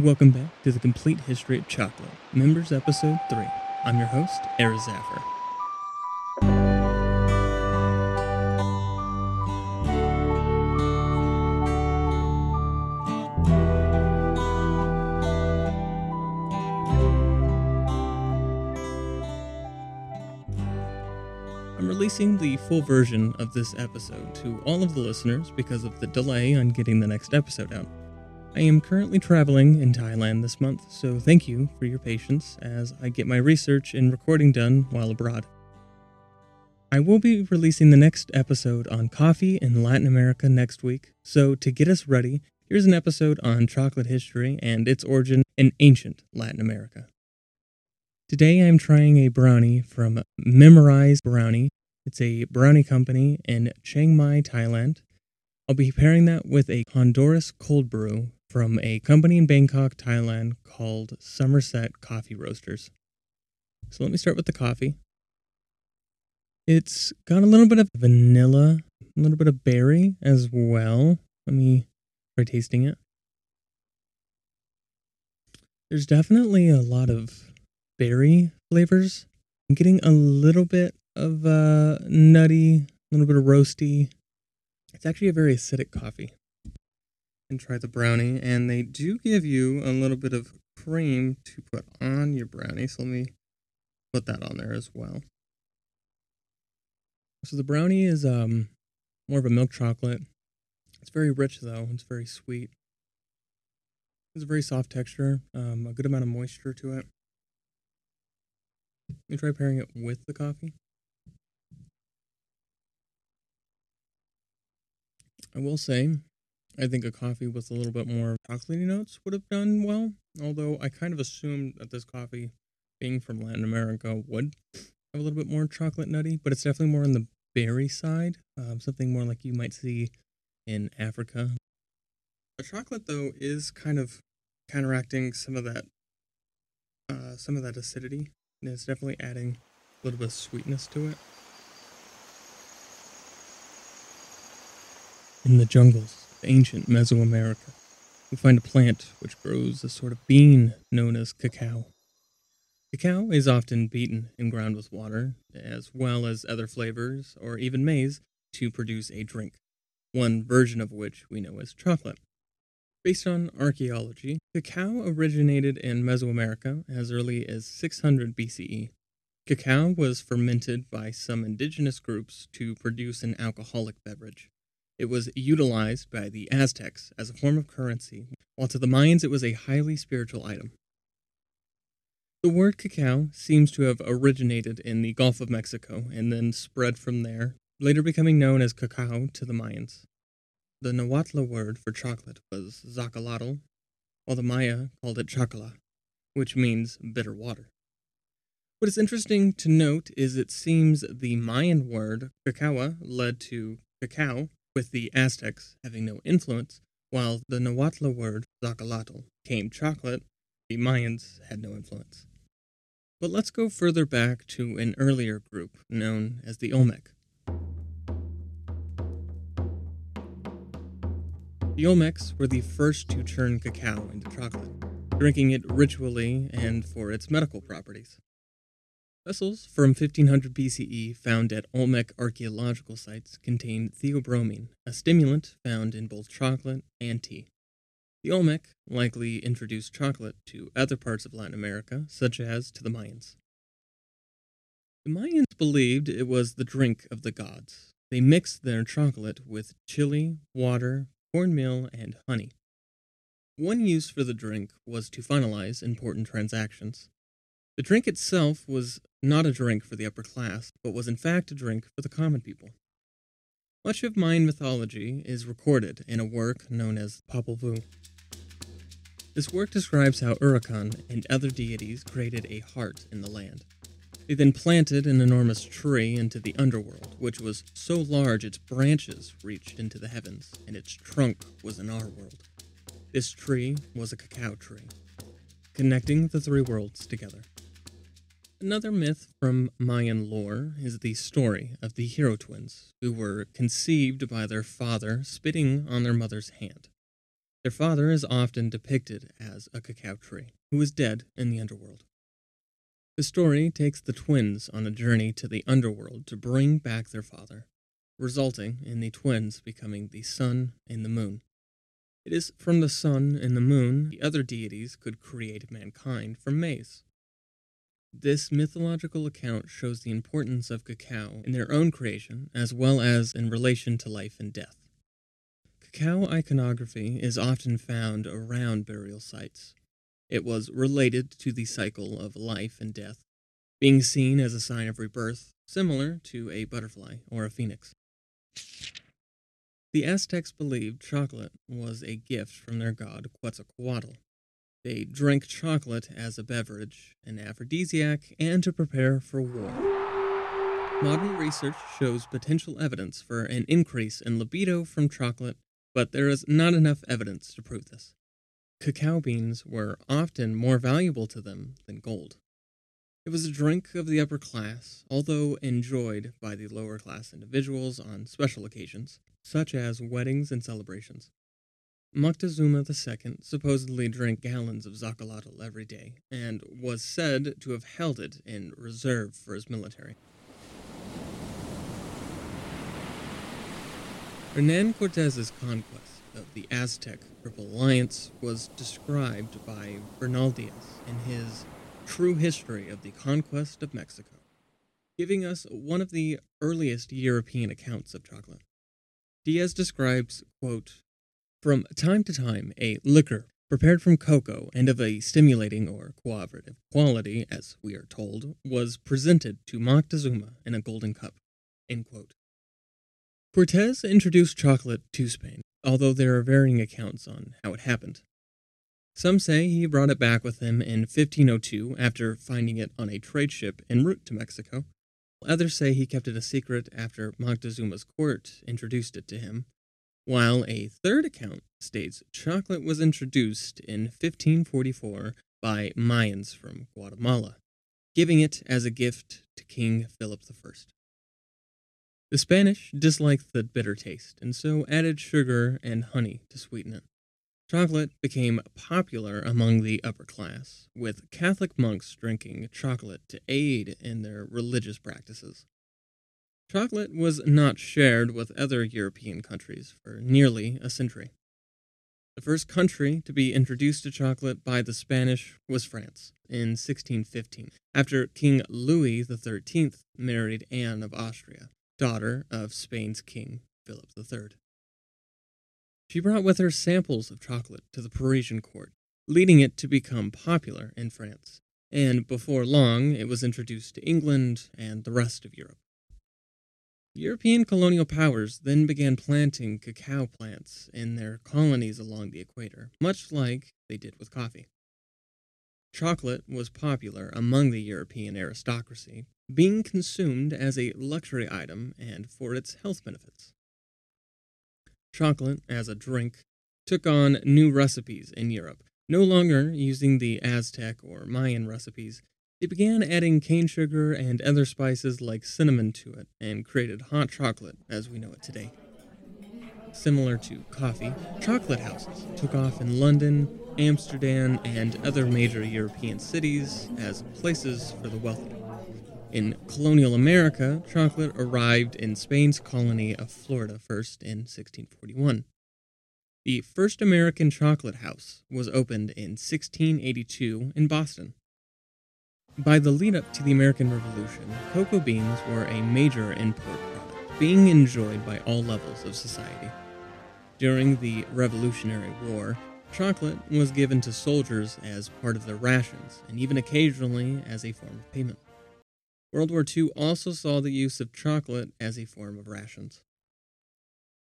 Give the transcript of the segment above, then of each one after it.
Welcome back to the Complete History of Chocolate, Members Episode 3. I'm your host, Eric Zaffer. I'm releasing the full version of this episode to all of the listeners because of the delay on getting the next episode out. I am currently traveling in Thailand this month, so thank you for your patience as I get my research and recording done while abroad. I will be releasing the next episode on coffee in Latin America next week, so to get us ready, here's an episode on chocolate history and its origin in ancient Latin America. Today I'm trying a brownie from Memorize Brownie. It's a brownie company in Chiang Mai, Thailand. I'll be pairing that with a Honduras cold brew from a company in Bangkok, Thailand called Somerset Coffee Roasters. So let me start with the coffee. It's got a little bit of vanilla, a little bit of berry as well. Let me try tasting it. There's definitely a lot of berry flavors. I'm getting a little bit of nutty, a little bit of roasty. It's actually a very acidic coffee. And try the brownie, and they do give you a little bit of cream to put on your brownie, so let me put that on there as well. So the brownie is more of a milk chocolate. It's very rich though, it's very sweet. It's a very soft texture, a good amount of moisture to it. Let me try pairing it with the coffee. I will say, I think a coffee with a little bit more chocolatey notes would have done well, although I kind of assumed that this coffee, being from Latin America, would have a little bit more chocolate nutty, but it's definitely more on the berry side, something more like you might see in Africa. The chocolate, though, is kind of counteracting some of that acidity, and it's definitely adding a little bit of sweetness to it. In the jungles of ancient Mesoamerica, we find a plant which grows a sort of bean known as cacao. Cacao is often beaten and ground with water, as well as other flavors or even maize, to produce a drink, one version of which we know as chocolate. Based on archaeology, cacao originated in Mesoamerica as early as 600 BCE. Cacao was fermented by some indigenous groups to produce an alcoholic beverage. It was utilized by the Aztecs as a form of currency, while to the Mayans it was a highly spiritual item. The word cacao seems to have originated in the Gulf of Mexico and then spread from there, later becoming known as cacao to the Mayans. The Nahuatl word for chocolate was xocolatl, while the Maya called it chocala, which means bitter water. What is interesting to note is it seems the Mayan word cacaua led to cacao, with the Aztecs having no influence, while the Nahuatl word xocolatl came chocolate, the Mayans had no influence. But let's go further back to an earlier group known as the Olmec. The Olmecs were the first to turn cacao into chocolate, drinking it ritually and for its medical properties. Vessels from 1500 BCE found at Olmec archaeological sites contain theobromine, a stimulant found in both chocolate and tea. The Olmec likely introduced chocolate to other parts of Latin America, such as to the Mayans. The Mayans believed it was the drink of the gods. They mixed their chocolate with chili, water, cornmeal, and honey. One use for the drink was to finalize important transactions. The drink itself was not a drink for the upper class, but was in fact a drink for the common people. Much of Mayan mythology is recorded in a work known as Popol Vuh. This work describes how Urakan and other deities created a heart in the land. They then planted an enormous tree into the underworld, which was so large its branches reached into the heavens, and its trunk was in our world. This tree was a cacao tree, connecting the three worlds together. Another myth from Mayan lore is the story of the hero twins, who were conceived by their father spitting on their mother's hand. Their father is often depicted as a cacao tree, who is dead in the underworld. The story takes the twins on a journey to the underworld to bring back their father, resulting in the twins becoming the sun and the moon. It is from the sun and the moon the other deities could create mankind from maize. This mythological account shows the importance of cacao in their own creation, as well as in relation to life and death. Cacao iconography is often found around burial sites. It was related to the cycle of life and death, being seen as a sign of rebirth, similar to a butterfly or a phoenix. The Aztecs believed chocolate was a gift from their god Quetzalcoatl. They drank chocolate as a beverage, an aphrodisiac, and to prepare for war. Modern research shows potential evidence for an increase in libido from chocolate, but there is not enough evidence to prove this. Cacao beans were often more valuable to them than gold. It was a drink of the upper class, although enjoyed by the lower class individuals on special occasions, such as weddings and celebrations. Moctezuma II supposedly drank gallons of xocolatl every day, and was said to have held it in reserve for his military. Hernán Cortés' conquest of the Aztec Triple Alliance was described by Bernal Díaz in his True History of the Conquest of Mexico, giving us one of the earliest European accounts of chocolate. Díaz describes, quote, "From time to time, a liquor prepared from cocoa and of a stimulating or cooperative quality, as we are told, was presented to Moctezuma in a golden cup." End quote. Cortés introduced chocolate to Spain, although there are varying accounts on how it happened. Some say he brought it back with him in 1502 after finding it on a trade ship en route to Mexico. Others say he kept it a secret after Moctezuma's court introduced it to him, while a third account states chocolate was introduced in 1544 by Mayans from Guatemala, giving it as a gift to King Philip I. The Spanish disliked the bitter taste, and so added sugar and honey to sweeten it. Chocolate became popular among the upper class, with Catholic monks drinking chocolate to aid in their religious practices. Chocolate was not shared with other European countries for nearly a century. The first country to be introduced to chocolate by the Spanish was France in 1615, after King Louis XIII married Anne of Austria, daughter of Spain's King Philip III. She brought with her samples of chocolate to the Parisian court, leading it to become popular in France, and before long it was introduced to England and the rest of Europe. European colonial powers then began planting cacao plants in their colonies along the equator, much like they did with coffee. Chocolate was popular among the European aristocracy, being consumed as a luxury item and for its health benefits. Chocolate, as a drink, took on new recipes in Europe. No longer using the Aztec or Mayan recipes, they began adding cane sugar and other spices like cinnamon to it and created hot chocolate as we know it today. Similar to coffee, chocolate houses took off in London, Amsterdam, and other major European cities as places for the wealthy. In colonial America, chocolate arrived in Spain's colony of Florida first in 1641. The first American chocolate house was opened in 1682 in Boston. By the lead-up to the American Revolution, cocoa beans were a major import product, being enjoyed by all levels of society. During the Revolutionary War, chocolate was given to soldiers as part of their rations, and even occasionally as a form of payment. World War II also saw the use of chocolate as a form of rations.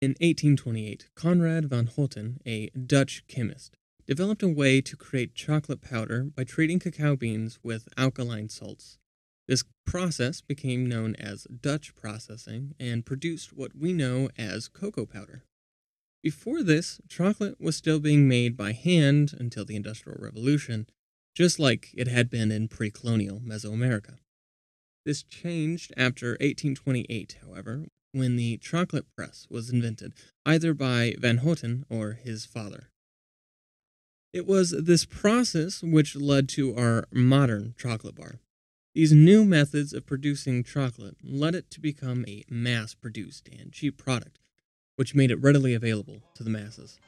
In 1828, Conrad van Houten, a Dutch chemist, developed a way to create chocolate powder by treating cacao beans with alkaline salts. This process became known as Dutch processing and produced what we know as cocoa powder. Before this, chocolate was still being made by hand until the Industrial Revolution, just like it had been in pre-colonial Mesoamerica. This changed after 1828, however, when the chocolate press was invented, either by Van Houten or his father, It was this process which led to our modern chocolate bar. These new methods of producing chocolate led it to become a mass-produced and cheap product, which made it readily available to the masses.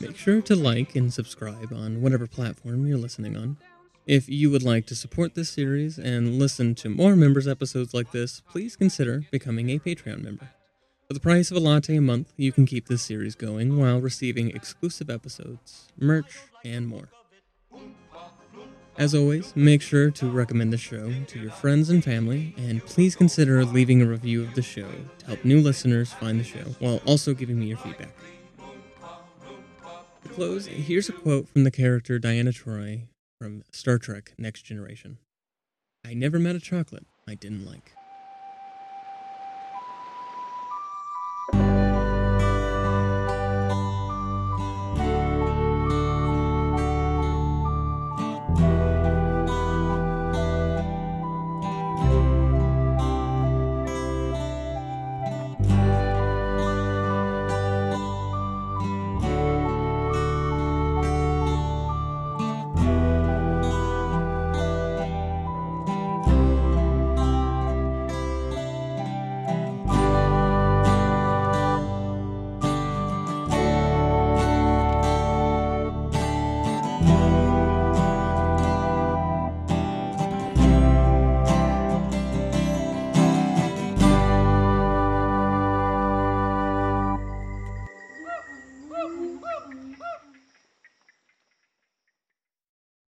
Make sure to like and subscribe on whatever platform you're listening on. If you would like to support this series and listen to more members' episodes like this, please consider becoming a Patreon member. For the price of a latte a month, you can keep this series going while receiving exclusive episodes, merch, and more. As always, make sure to recommend the show to your friends and family, and please consider leaving a review of the show to help new listeners find the show, while also giving me your feedback. To close, here's a quote from the character Diana Troy, from Star Trek Next Generation. "I never met a chocolate I didn't like."